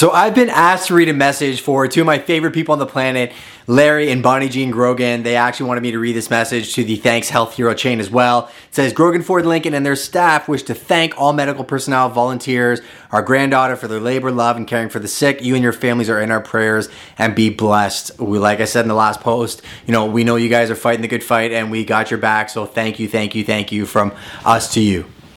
So I've been asked to read a message for two of my favorite people on the planet, Larry and Bonnie Jean Grogan. They actually wanted me to read this message to the Thanks Health Hero chain as well. It says, Grogan Ford Lincoln and their staff wish to thank all medical personnel, volunteers, our granddaughter for their labor, love, and caring for the sick. You and your families are in our prayers, and be blessed. We, like I said in the last post, you know, we know you guys are fighting the good fight, and we got your back. So thank you, thank you, thank you from us to you.